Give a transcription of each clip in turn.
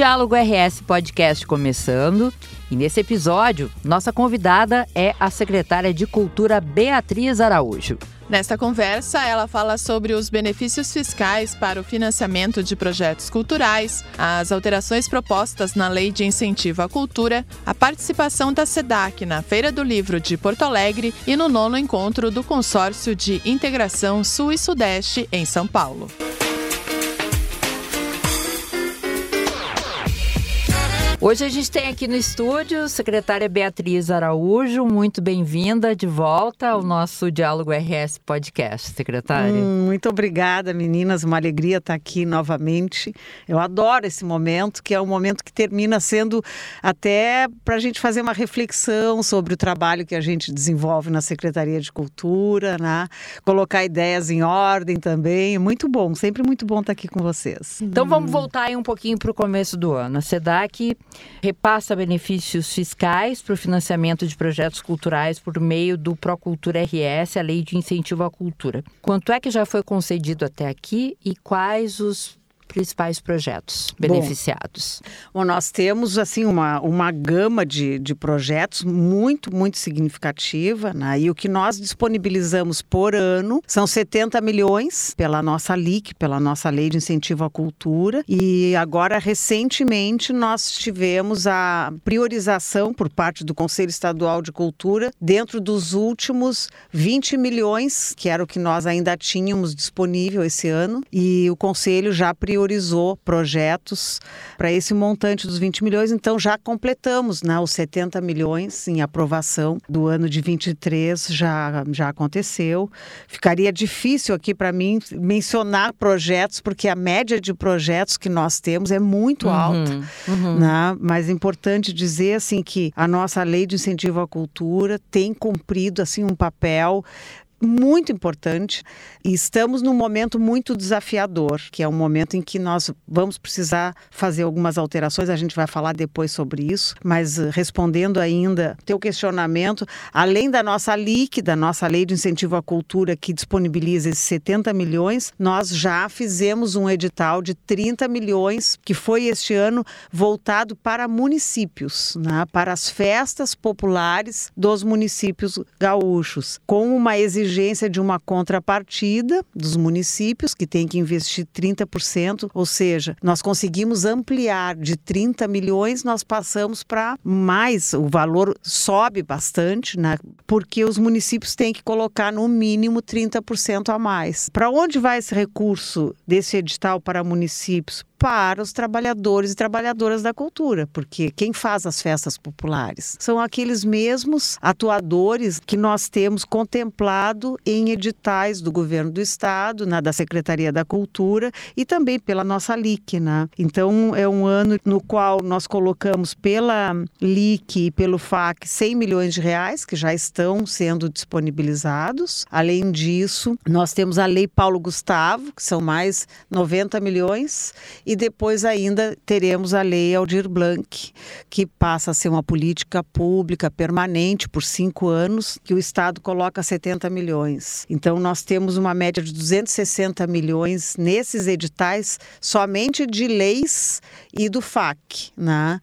Diálogo RS Podcast começando, e nesse episódio, nossa convidada é a secretária de Cultura Beatriz Araújo. Nesta conversa, ela fala sobre os benefícios fiscais para o financiamento de projetos culturais, as alterações propostas na Lei de Incentivo à Cultura, a participação da SEDAC na Feira do Livro de Porto Alegre e no 9º encontro do Consórcio de Integração Sul e Sudeste em São Paulo. Hoje a gente tem aqui no estúdio a secretária Beatriz Araújo. Muito bem-vinda de volta ao nosso Diálogo RS Podcast, secretária. Muito obrigada, meninas. Uma alegria estar aqui novamente. Eu adoro esse momento, que é um momento que termina sendo até para a gente fazer uma reflexão sobre o trabalho que a gente desenvolve na Secretaria de Cultura, né? Colocar ideias em ordem também. Muito bom, sempre muito bom estar aqui com vocês. Então vamos voltar aí um pouquinho para o começo do ano. A SEDAC repassa benefícios fiscais para o financiamento de projetos culturais por meio do Procultura RS, a Lei de Incentivo à Cultura. Quanto é que já foi concedido até aqui e quais os principais projetos beneficiados? Bom, nós temos assim, uma gama de projetos muito significativa, né? E o que nós disponibilizamos por ano são 70 milhões pela nossa LIC, pela nossa Lei de Incentivo à Cultura, e agora recentemente nós tivemos a priorização por parte do Conselho Estadual de Cultura dentro dos últimos 20 milhões, que era o que nós ainda tínhamos disponível esse ano, e o Conselho já priorizou projetos para esse montante dos 20 milhões, então já completamos, né, os 70 milhões em aprovação do ano de 23, já aconteceu. Ficaria difícil aqui para mim mencionar projetos, porque a média de projetos que nós temos é muito alta, né? Mas é importante dizer assim, que a nossa Lei de Incentivo à Cultura tem cumprido assim, um papel muito importante, e estamos num momento muito desafiador, que é um momento em que nós vamos precisar fazer algumas alterações, a gente vai falar depois sobre isso, mas respondendo ainda teu questionamento, além da nossa LIC, da nossa Lei de Incentivo à Cultura, que disponibiliza esses 70 milhões, nós já fizemos um edital de 30 milhões, que foi este ano voltado para municípios, né? Para as festas populares dos municípios gaúchos, com uma exigência de uma contrapartida dos municípios, que tem que investir 30%, ou seja, nós conseguimos ampliar de 30 milhões, nós passamos para mais, o valor sobe bastante, né? Porque os municípios têm que colocar no mínimo 30% a mais. Para onde vai esse recurso desse edital para municípios? Para os trabalhadores e trabalhadoras da cultura, porque quem faz as festas populares são aqueles mesmos atuadores que nós temos contemplado em editais do governo do estado, né, da Secretaria da Cultura e também pela nossa LIC, né? Então é um ano no qual nós colocamos pela LIC e pelo FAC 100 milhões de reais que já estão sendo disponibilizados. Além disso, nós temos a Lei Paulo Gustavo, que são mais 90 milhões, e depois ainda teremos a Lei Aldir Blanc, que passa a ser uma política pública permanente por 5 anos, que o Estado coloca 70 milhões. Então, nós temos uma média de 260 milhões nesses editais, somente de leis e do FAC, né?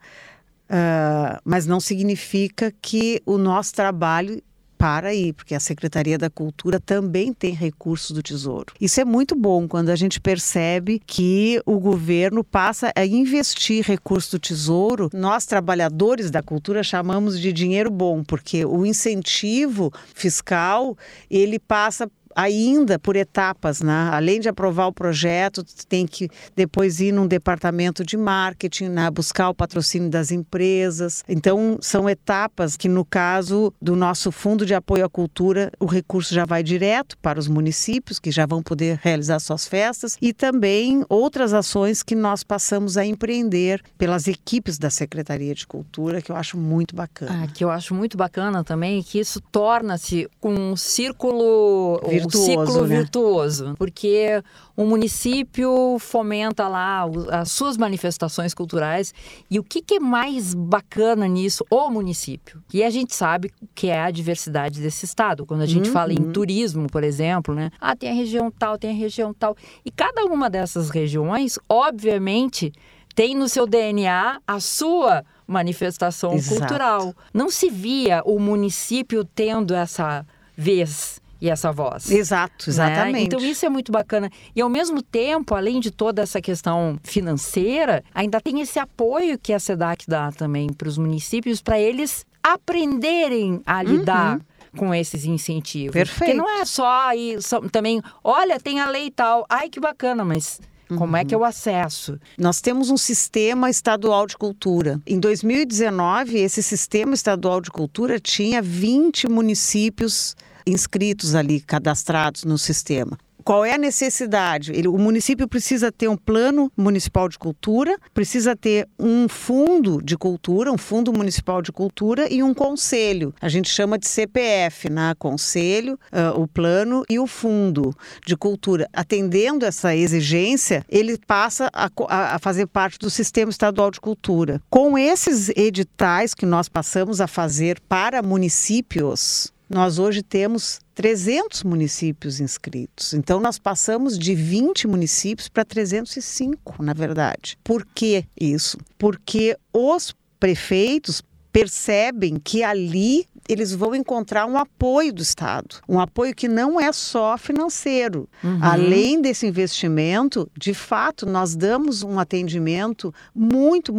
Mas não significa que o nosso trabalho para aí, porque a Secretaria da Cultura também tem recursos do Tesouro. Isso é muito bom quando a gente percebe que o governo passa a investir recursos do Tesouro. Nós, trabalhadores da cultura, chamamos de dinheiro bom, porque o incentivo fiscal, ele passa ainda por etapas, né? Além de aprovar o projeto, tem que depois ir num departamento de marketing, né? Buscar o patrocínio das empresas. Então, são etapas que, no caso do nosso Fundo de Apoio à Cultura, o recurso já vai direto para os municípios, que já vão poder realizar suas festas, e também outras ações que nós passamos a empreender pelas equipes da Secretaria de Cultura, que eu acho muito bacana. Que eu acho muito bacana também, que isso torna-se um círculo virtuoso, né? Virtuoso, porque o município fomenta lá as suas manifestações culturais. E o que é mais bacana nisso? O município. E a gente sabe que é a diversidade desse estado. Quando a gente fala em turismo, por exemplo, né? Tem a região tal, tem a região tal. E cada uma dessas regiões, obviamente, tem no seu DNA a sua manifestação Exato. Cultural. Não se via o município tendo essa vez e essa voz. Exato, exatamente. Né? Então isso é muito bacana. E ao mesmo tempo, além de toda essa questão financeira, ainda tem esse apoio que a SEDAC dá também para os municípios, para eles aprenderem a lidar com esses incentivos. Perfeito. Porque não é só aí, também, olha, tem a lei tal, ai que bacana, mas... Como é que é o acesso? Nós temos um sistema estadual de cultura. Em 2019, esse sistema estadual de cultura tinha 20 municípios inscritos ali, cadastrados no sistema. Qual é a necessidade? O município precisa ter um plano municipal de cultura, precisa ter um fundo de cultura, um fundo municipal de cultura e um conselho. A gente chama de CPF, né? Conselho, o plano e o fundo de cultura. Atendendo essa exigência, ele passa a fazer parte do Sistema Estadual de Cultura. Com esses editais que nós passamos a fazer para municípios, nós hoje temos 300 municípios inscritos. Então, nós passamos de 20 municípios para 305, na verdade. Por que isso? Porque os prefeitos percebem que ali eles vão encontrar um apoio do Estado, um apoio que não é só financeiro. Além desse investimento, de fato, nós damos um atendimento muito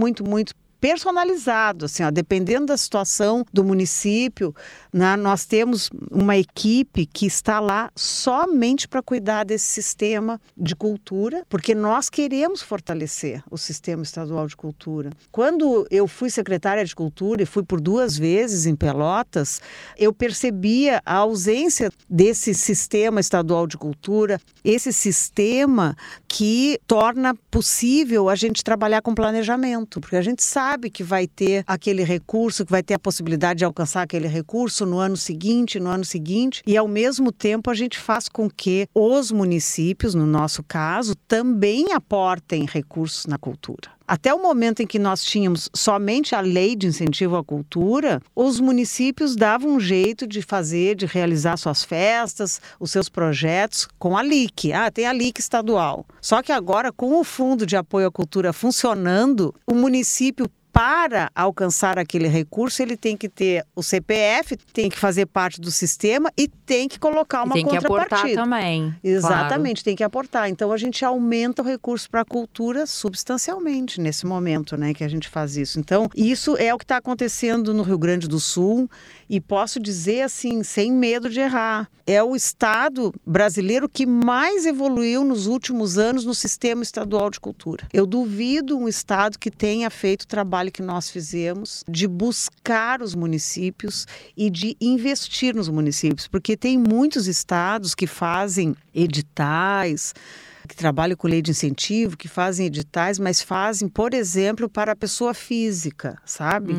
personalizado, assim, ó, dependendo da situação do município, né, nós temos uma equipe que está lá somente para cuidar desse sistema de cultura, porque nós queremos fortalecer o sistema estadual de cultura. Quando eu fui secretária de cultura e fui por 2 vezes em Pelotas, eu percebia a ausência desse sistema estadual de cultura, esse sistema que torna possível a gente trabalhar com planejamento, porque a gente sabe que vai ter aquele recurso, que vai ter a possibilidade de alcançar aquele recurso no ano seguinte, e ao mesmo tempo a gente faz com que os municípios, no nosso caso, também aportem recursos na cultura. Até o momento em que nós tínhamos somente a Lei de Incentivo à Cultura, os municípios davam um jeito de fazer, de realizar suas festas, os seus projetos com a LIC. Ah, tem a LIC estadual. Só que agora, com o Fundo de Apoio à Cultura funcionando, o município, para alcançar aquele recurso, ele tem que ter o CPF, tem que fazer parte do sistema e tem que colocar uma contrapartida. Tem que aportar também. Exatamente, claro. Tem que aportar. Então, a gente aumenta o recurso para a cultura substancialmente nesse momento, né, que a gente faz isso. Então, isso é o que está acontecendo no Rio Grande do Sul e posso dizer assim, sem medo de errar, é o estado brasileiro que mais evoluiu nos últimos anos no sistema estadual de cultura. Eu duvido um estado que tenha feito trabalho que nós fizemos, de buscar os municípios e de investir nos municípios, porque tem muitos estados que fazem editais, que trabalham com lei de incentivo, que fazem editais, mas fazem, por exemplo, para a pessoa física, sabe?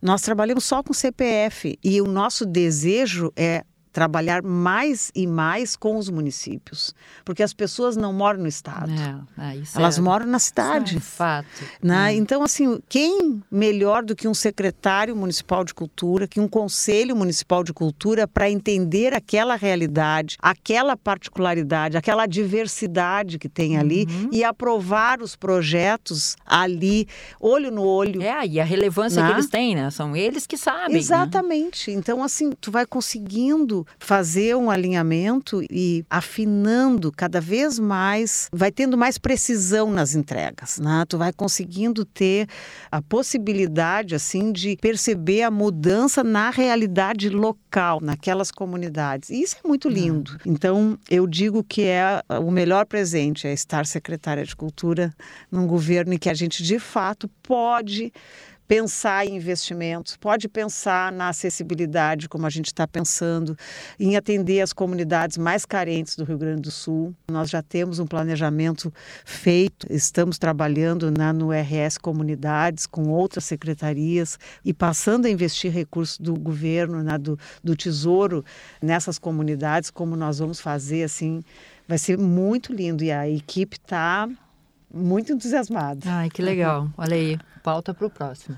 Nós trabalhamos só com CPF e o nosso desejo é trabalhar mais e mais com os municípios, porque as pessoas não moram no estado, elas moram na cidade. Isso é um fato. Né? Então, assim, quem melhor do que um secretário municipal de cultura, que um conselho municipal de cultura para entender aquela realidade, aquela particularidade, aquela diversidade que tem ali e aprovar os projetos ali, olho no olho. E a relevância que eles têm, né? São eles que sabem. Exatamente. Né? Então, assim, tu vai conseguindo fazer um alinhamento e afinando cada vez mais, vai tendo mais precisão nas entregas, né? Tu vai conseguindo ter a possibilidade, assim, de perceber a mudança na realidade local, naquelas comunidades. E isso é muito lindo. Então, eu digo que é o melhor presente, é estar secretária de cultura num governo em que a gente, de fato, pode pensar em investimentos, pode pensar na acessibilidade, como a gente está pensando, em atender as comunidades mais carentes do Rio Grande do Sul. Nós já temos um planejamento feito, estamos trabalhando no RS Comunidades, com outras secretarias e passando a investir recursos do governo, do Tesouro, nessas comunidades, como nós vamos fazer, assim, vai ser muito lindo e a equipe está muito entusiasmada. Ai, que legal, olha aí. Pauta para o próximo.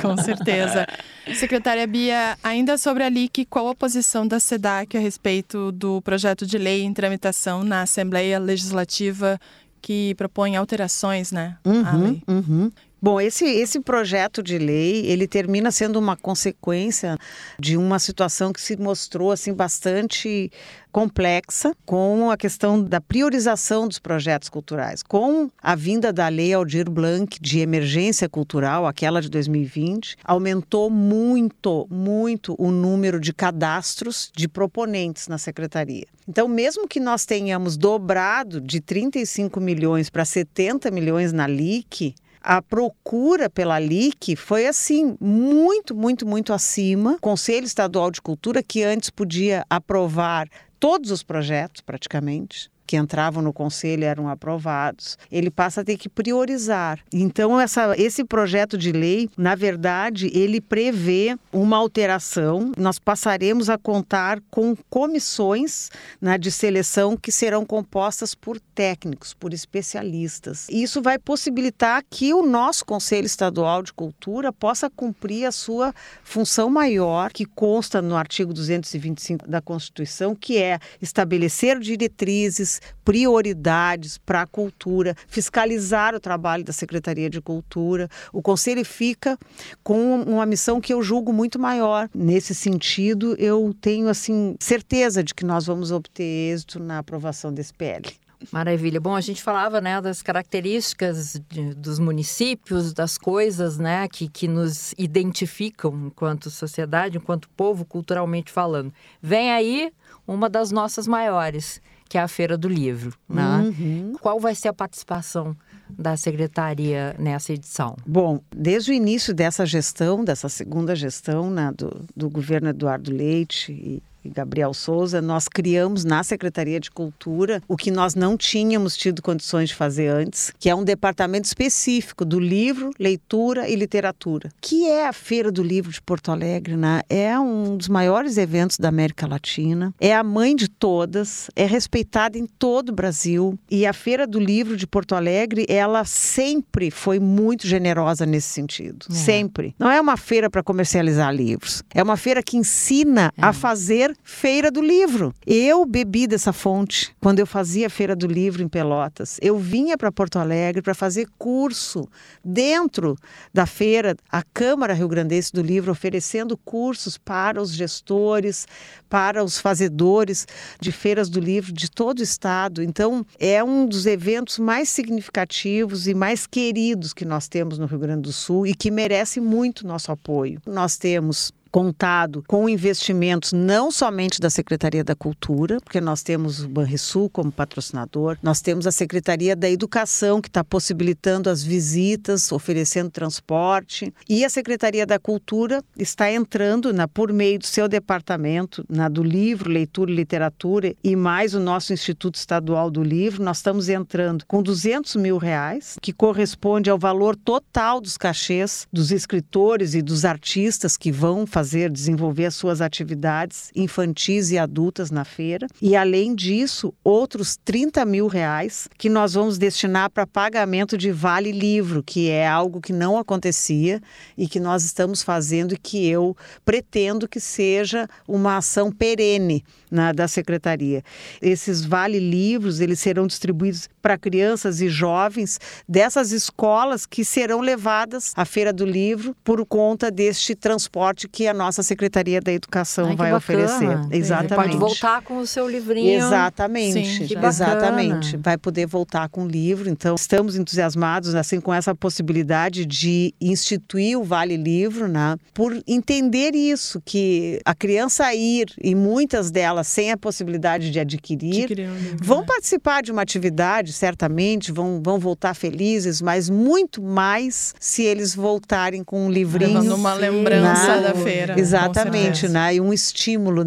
Com certeza. Secretária Bia, ainda sobre a LIC, qual a posição da SEDAC a respeito do projeto de lei em tramitação na Assembleia Legislativa que propõe alterações, né, à lei. Uhum. Bom, esse projeto de lei, ele termina sendo uma consequência de uma situação que se mostrou assim, bastante complexa com a questão da priorização dos projetos culturais. Com a vinda da Lei Aldir Blanc de emergência cultural, aquela de 2020, aumentou muito, muito o número de cadastros de proponentes na Secretaria. Então, mesmo que nós tenhamos dobrado de 35 milhões para 70 milhões na LIC, a procura pela LIC foi assim, muito, muito, muito acima. O Conselho Estadual de Cultura, que antes podia aprovar todos os projetos, praticamente, que entravam no Conselho eram aprovados, ele passa a ter que priorizar. Então, esse projeto de lei, na verdade, ele prevê uma alteração. Nós passaremos a contar com comissões, né, de seleção que serão compostas por técnicos, por especialistas. Isso vai possibilitar que o nosso Conselho Estadual de Cultura possa cumprir a sua função maior, que consta no artigo 225 da Constituição, que é estabelecer diretrizes, prioridades para a cultura, fiscalizar o trabalho da Secretaria de Cultura. O Conselho fica com uma missão que eu julgo muito maior. Nesse sentido, eu tenho assim, certeza de que nós vamos obter êxito na aprovação desse PL. Maravilha. Bom, a gente falava, né, das características dos municípios, das coisas, né, que nos identificam enquanto sociedade, enquanto povo, culturalmente falando. Vem aí uma das nossas maiores, que é a Feira do Livro, né? Uhum. Qual vai ser a participação da Secretaria nessa edição? Bom, desde o início dessa gestão, dessa segunda gestão, né, do governo Eduardo Leite e Gabriel Souza, nós criamos na Secretaria de Cultura o que nós não tínhamos tido condições de fazer antes, que é um departamento específico do livro, leitura e literatura, que é a Feira do Livro de Porto Alegre, né? É um dos maiores eventos da América Latina, é a mãe de todas, é respeitada em todo o Brasil, e a Feira do Livro de Porto Alegre, ela sempre foi muito generosa nesse sentido, sempre. Não é uma feira para comercializar livros, é uma feira que ensina a fazer Feira do Livro. Eu bebi dessa fonte quando eu fazia Feira do Livro em Pelotas. Eu vinha para Porto Alegre para fazer curso dentro da feira, a Câmara Rio-Grandense do Livro oferecendo cursos para os gestores, para os fazedores de feiras do livro de todo o estado. Então, é um dos eventos mais significativos e mais queridos que nós temos no Rio Grande do Sul e que merece muito nosso apoio. Nós temos contado com investimentos não somente da Secretaria da Cultura, porque nós temos o Banrisul como patrocinador, nós temos a Secretaria da Educação, que está possibilitando as visitas, oferecendo transporte, e a Secretaria da Cultura está entrando, por meio do seu departamento, do livro, leitura e literatura, e mais o nosso Instituto Estadual do Livro, nós estamos entrando com R$200 mil, que corresponde ao valor total dos cachês dos escritores e dos artistas que vão desenvolver as suas atividades infantis e adultas na feira. E, além disso, outros R$30 mil que nós vamos destinar para pagamento de Vale Livro, que é algo que não acontecia e que nós estamos fazendo e que eu pretendo que seja uma ação perene da Secretaria. Esses Vale Livros, eles serão distribuídos para crianças e jovens dessas escolas que serão levadas à Feira do Livro por conta deste transporte que a nossa Secretaria da Educação vai oferecer. Exatamente. Pode voltar com o seu livrinho. Exatamente. Sim, exatamente. Vai poder voltar com o livro. Então, estamos entusiasmados assim, com essa possibilidade de instituir o Vale Livro, por entender isso, que a criança ir, e muitas delas sem a possibilidade de adquirir, vão participar de uma atividade, certamente, vão voltar felizes, mas muito mais se eles voltarem com um livrinho. Levando uma lembrança da feira. Exatamente, e um estímulo,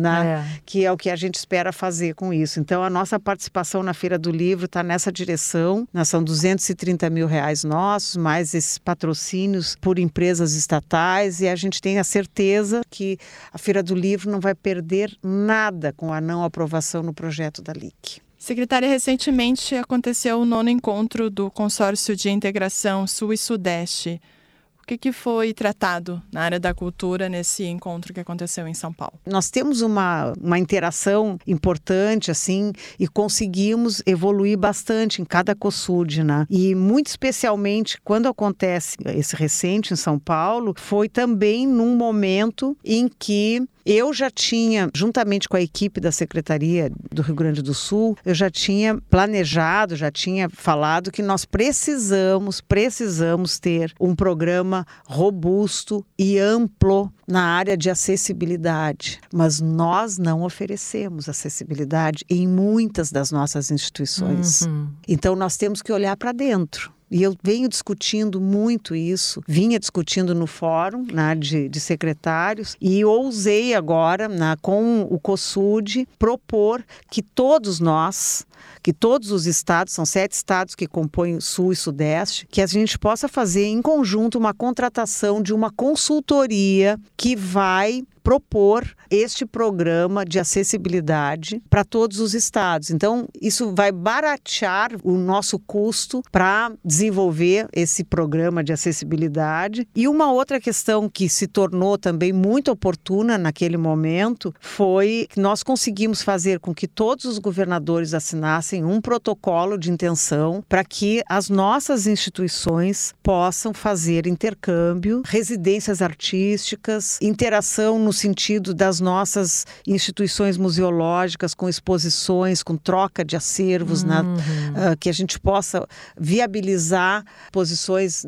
que é o que a gente espera fazer com isso. Então, a nossa participação na Feira do Livro está nessa direção. São R$230 mil nossos, mais esses patrocínios por empresas estatais, e a gente tem a certeza que a Feira do Livro não vai perder nada com a não aprovação no projeto da LIC. Secretária, recentemente aconteceu o 9º encontro do Consórcio de Integração Sul e Sudeste. O O que foi tratado na área da cultura nesse encontro que aconteceu em São Paulo? Nós temos uma interação importante, assim, e conseguimos evoluir bastante em cada COSUD, né? E muito especialmente quando acontece esse recente em São Paulo, foi também num momento em que eu já tinha, juntamente com a equipe da Secretaria do Rio Grande do Sul, eu já tinha planejado, já tinha falado que nós precisamos ter um programa robusto e amplo na área de acessibilidade. Mas nós não oferecemos acessibilidade em muitas das nossas instituições. Uhum. Então nós temos que olhar para dentro. E eu venho discutindo muito isso, vinha discutindo no fórum, né, de secretários, e ousei agora, né, com o COSUD, propor que todos nós, que todos os estados, são 7 estados que compõem o Sul e Sudeste, que a gente possa fazer em conjunto uma contratação de uma consultoria que vai propor este programa de acessibilidade para todos os estados. Então, isso vai baratear o nosso custo para desenvolver esse programa de acessibilidade. E uma outra questão que se tornou também muito oportuna naquele momento foi que nós conseguimos fazer com que todos os governadores assinassem um protocolo de intenção para que as nossas instituições possam fazer intercâmbio, residências artísticas, interação no sentido das nossas instituições museológicas, com exposições, com troca de acervos, uhum, que a gente possa viabilizar exposições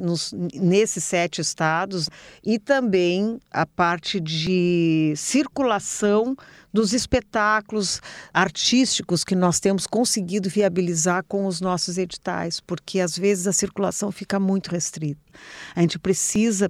nesses 7 estados, e também a parte de circulação dos espetáculos artísticos que nós temos conseguido viabilizar com os nossos editais, porque às vezes a circulação fica muito restrita. A gente precisa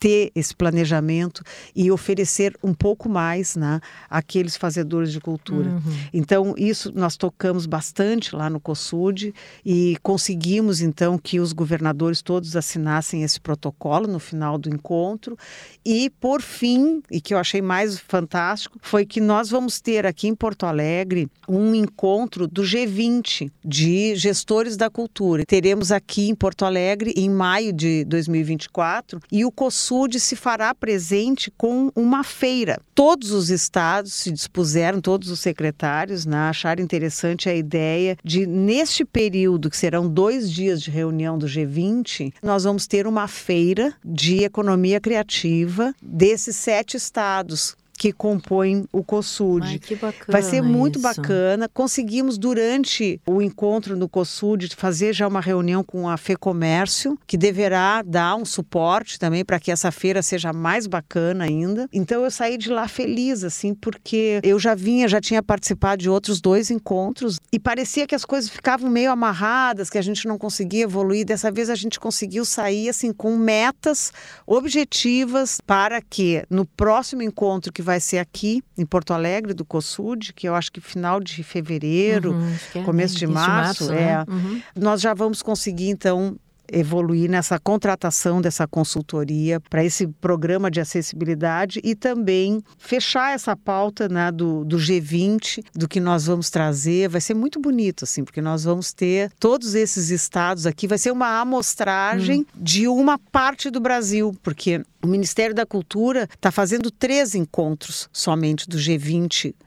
ter esse planejamento e oferecer um pouco mais, né, àqueles fazedores de cultura. Uhum. Então, isso nós tocamos bastante lá no COSUD e conseguimos, então, que os governadores todos assinassem esse protocolo no final do encontro. E, por fim, e que eu achei mais fantástico, foi que nós vamos ter aqui em Porto Alegre um encontro do G20 de gestores da cultura. Teremos aqui em Porto Alegre, em maio de 2024, e o COSUD se fará presente com uma feira. Todos os estados se dispuseram, todos os secretários, né, acharam interessante a ideia de, neste período, que serão 2 dias de reunião do G20, nós vamos ter uma feira de economia criativa desses 7 estados que compõem o COSUD. Ai, que bacana. Vai ser muito bacana. Conseguimos, durante o encontro no COSUD, fazer já uma reunião com a FEComércio, que deverá dar um suporte também para que essa feira seja mais bacana ainda. Então, eu saí de lá feliz, assim, porque eu já tinha participado de outros 2 encontros e parecia que as coisas ficavam meio amarradas, que a gente não conseguia evoluir. Dessa vez, a gente conseguiu sair, assim, com metas objetivas para que, no próximo encontro que vai ser aqui em Porto Alegre, do COSUD, que eu acho que final de fevereiro, começo de março, né? Nós já vamos conseguir, então, evoluir nessa contratação dessa consultoria para esse programa de acessibilidade e também fechar essa pauta, né, do G20, do que nós vamos trazer. Vai ser muito bonito, assim, porque nós vamos ter todos esses estados aqui. Vai ser uma amostragem de uma parte do Brasil, porque o Ministério da Cultura está fazendo 3 encontros somente do G20 /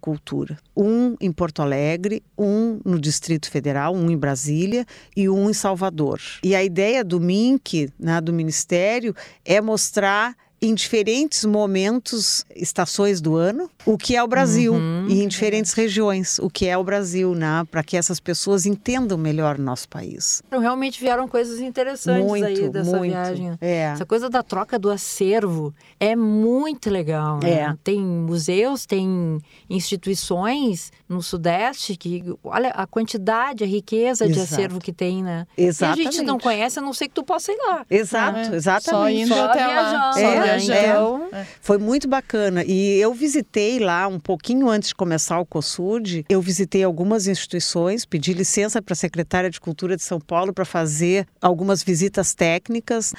Cultura. Um em Porto Alegre, um no Distrito Federal, um em Brasília e um em Salvador. E a ideia do MINC, né, do Ministério, é mostrar em diferentes momentos, estações do ano, o que é o Brasil, e em diferentes regiões, o que é o Brasil, né? Para que essas pessoas entendam melhor o nosso país. Realmente vieram coisas interessantes muito, aí dessa viagem. É. Essa coisa da troca do acervo é muito legal, né? É. Tem museus, tem instituições no Sudeste que, olha, a quantidade, a riqueza de acervo que tem, né? Exatamente. E a gente não conhece, a não ser que tu possa ir lá. Exato, né? Exatamente. Só indo até lá. Então, foi muito bacana. E eu visitei lá, um pouquinho antes de começar o COSUD, eu visitei algumas instituições, pedi licença para a secretária de Cultura de São Paulo para fazer algumas visitas técnicas.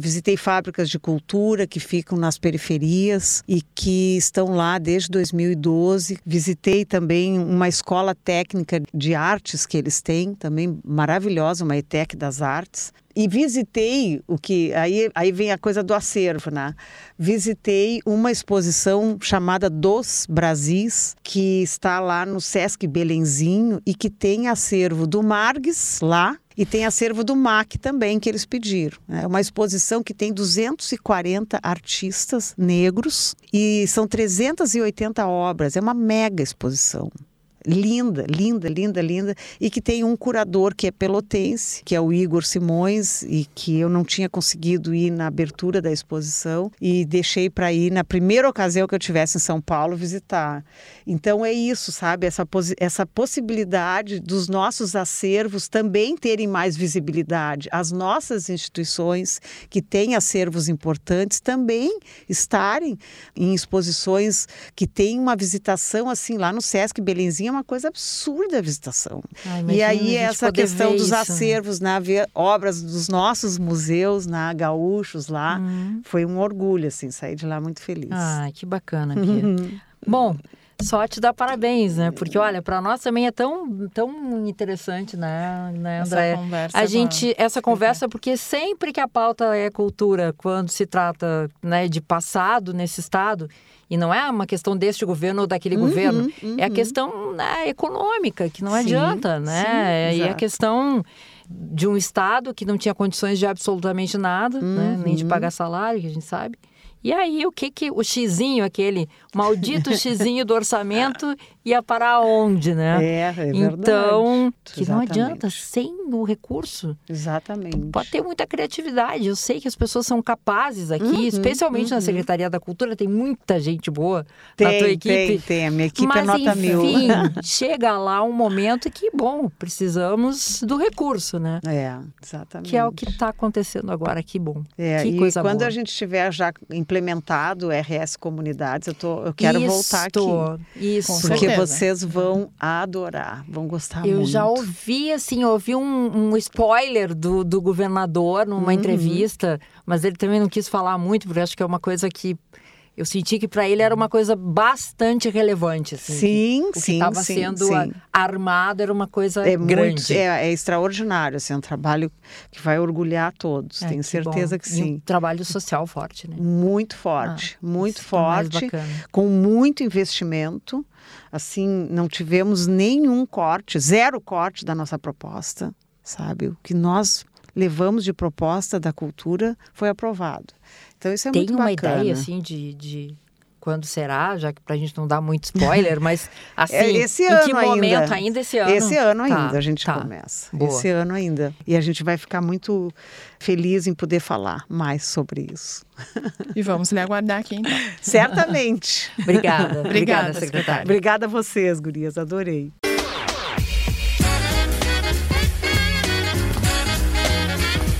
Visitei fábricas de cultura que ficam nas periferias e que estão lá desde 2012. Visitei também uma escola técnica de artes que eles têm, também maravilhosa, uma ETEC das artes. E visitei o que... Aí vem a coisa do acervo, né? Visitei uma exposição chamada Dos Brasis, que está lá no Sesc Belenzinho e que tem acervo do Margs lá e tem acervo do Mac também, que eles pediram. É uma exposição que tem 240 artistas negros e são 380 obras. É uma mega exposição. Linda, linda, linda, linda, e que tem um curador que é pelotense, que é o Igor Simões, e que eu não tinha conseguido ir na abertura da exposição e deixei para ir na primeira ocasião que eu tivesse em São Paulo visitar. Então é isso, sabe? Essa possibilidade dos nossos acervos também terem mais visibilidade. As nossas instituições que têm acervos importantes também estarem em exposições que têm uma visitação assim lá no Sesc Belenzinho. É uma coisa absurda a visitação. E aí essa questão dos acervos, né? Ver obras dos nossos museus, né? Gaúchos lá, foi um orgulho, assim, sair de lá muito feliz. Ah, que bacana, Bia. Bom, só te dar parabéns, né? Porque, olha, para nós também é tão, tão interessante, né, Andréa? Essa conversa. Essa conversa, porque sempre que a pauta é cultura, quando se trata, né, de passado nesse estado, e não é uma questão deste governo ou daquele governo, é a questão, né, econômica, que não adianta, né? Sim, e a questão de um estado que não tinha condições de absolutamente nada, né? Nem de pagar salário, que a gente sabe. E aí, o que o xizinho, aquele maldito xizinho do orçamento, ia parar onde, né? É verdade. Então, que não adianta, sem o recurso. Exatamente. Pode ter muita criatividade. Eu sei que as pessoas são capazes aqui, especialmente na Secretaria da Cultura, tem muita gente boa na tua equipe. Tem. A minha equipe é nota mil. Mas, enfim, chega lá um momento que, bom, precisamos do recurso, né? É, exatamente. Que é o que está acontecendo agora, que bom. É, que coisa boa. E quando a gente estiver já implementado o RS Comunidades, eu quero voltar aqui. Isso. Porque vocês vão adorar, vão gostar muito. Eu já ouvi, assim, um spoiler do governador numa entrevista, mas ele também não quis falar muito, porque acho que é uma coisa que eu senti que para ele era uma coisa bastante relevante. Assim, sim. Estava sendo armado, era uma coisa grande. É extraordinário, assim, um trabalho que vai orgulhar todos, tenho certeza que sim. E um trabalho social forte, né? Muito forte, muito forte, com muito investimento. Assim, não tivemos nenhum corte, zero corte da nossa proposta, sabe? O que nós levamos de proposta da cultura foi aprovado. Então, isso é muito bacana. Tem uma ideia, assim, de quando será, já que pra gente não dar muito spoiler, mas, assim, esse ano em que momento ainda esse ano? Esse ano ainda a gente começa. Boa. Esse ano ainda. E a gente vai ficar muito feliz em poder falar mais sobre isso. E vamos lhe aguardar aqui, então. Certamente. Obrigada. Obrigada, secretária. Obrigada a vocês, gurias. Adorei.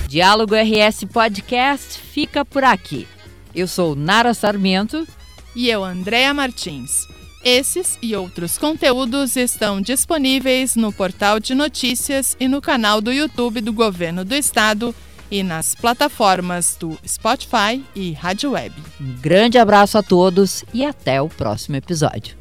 Diálogo RS Podcast fica por aqui. Eu sou Nara Sarmiento. E eu, Andréa Martins. Esses e outros conteúdos estão disponíveis no portal de notícias e no canal do YouTube do Governo do Estado e nas plataformas do Spotify e Rádio Web. Um grande abraço a todos e até o próximo episódio.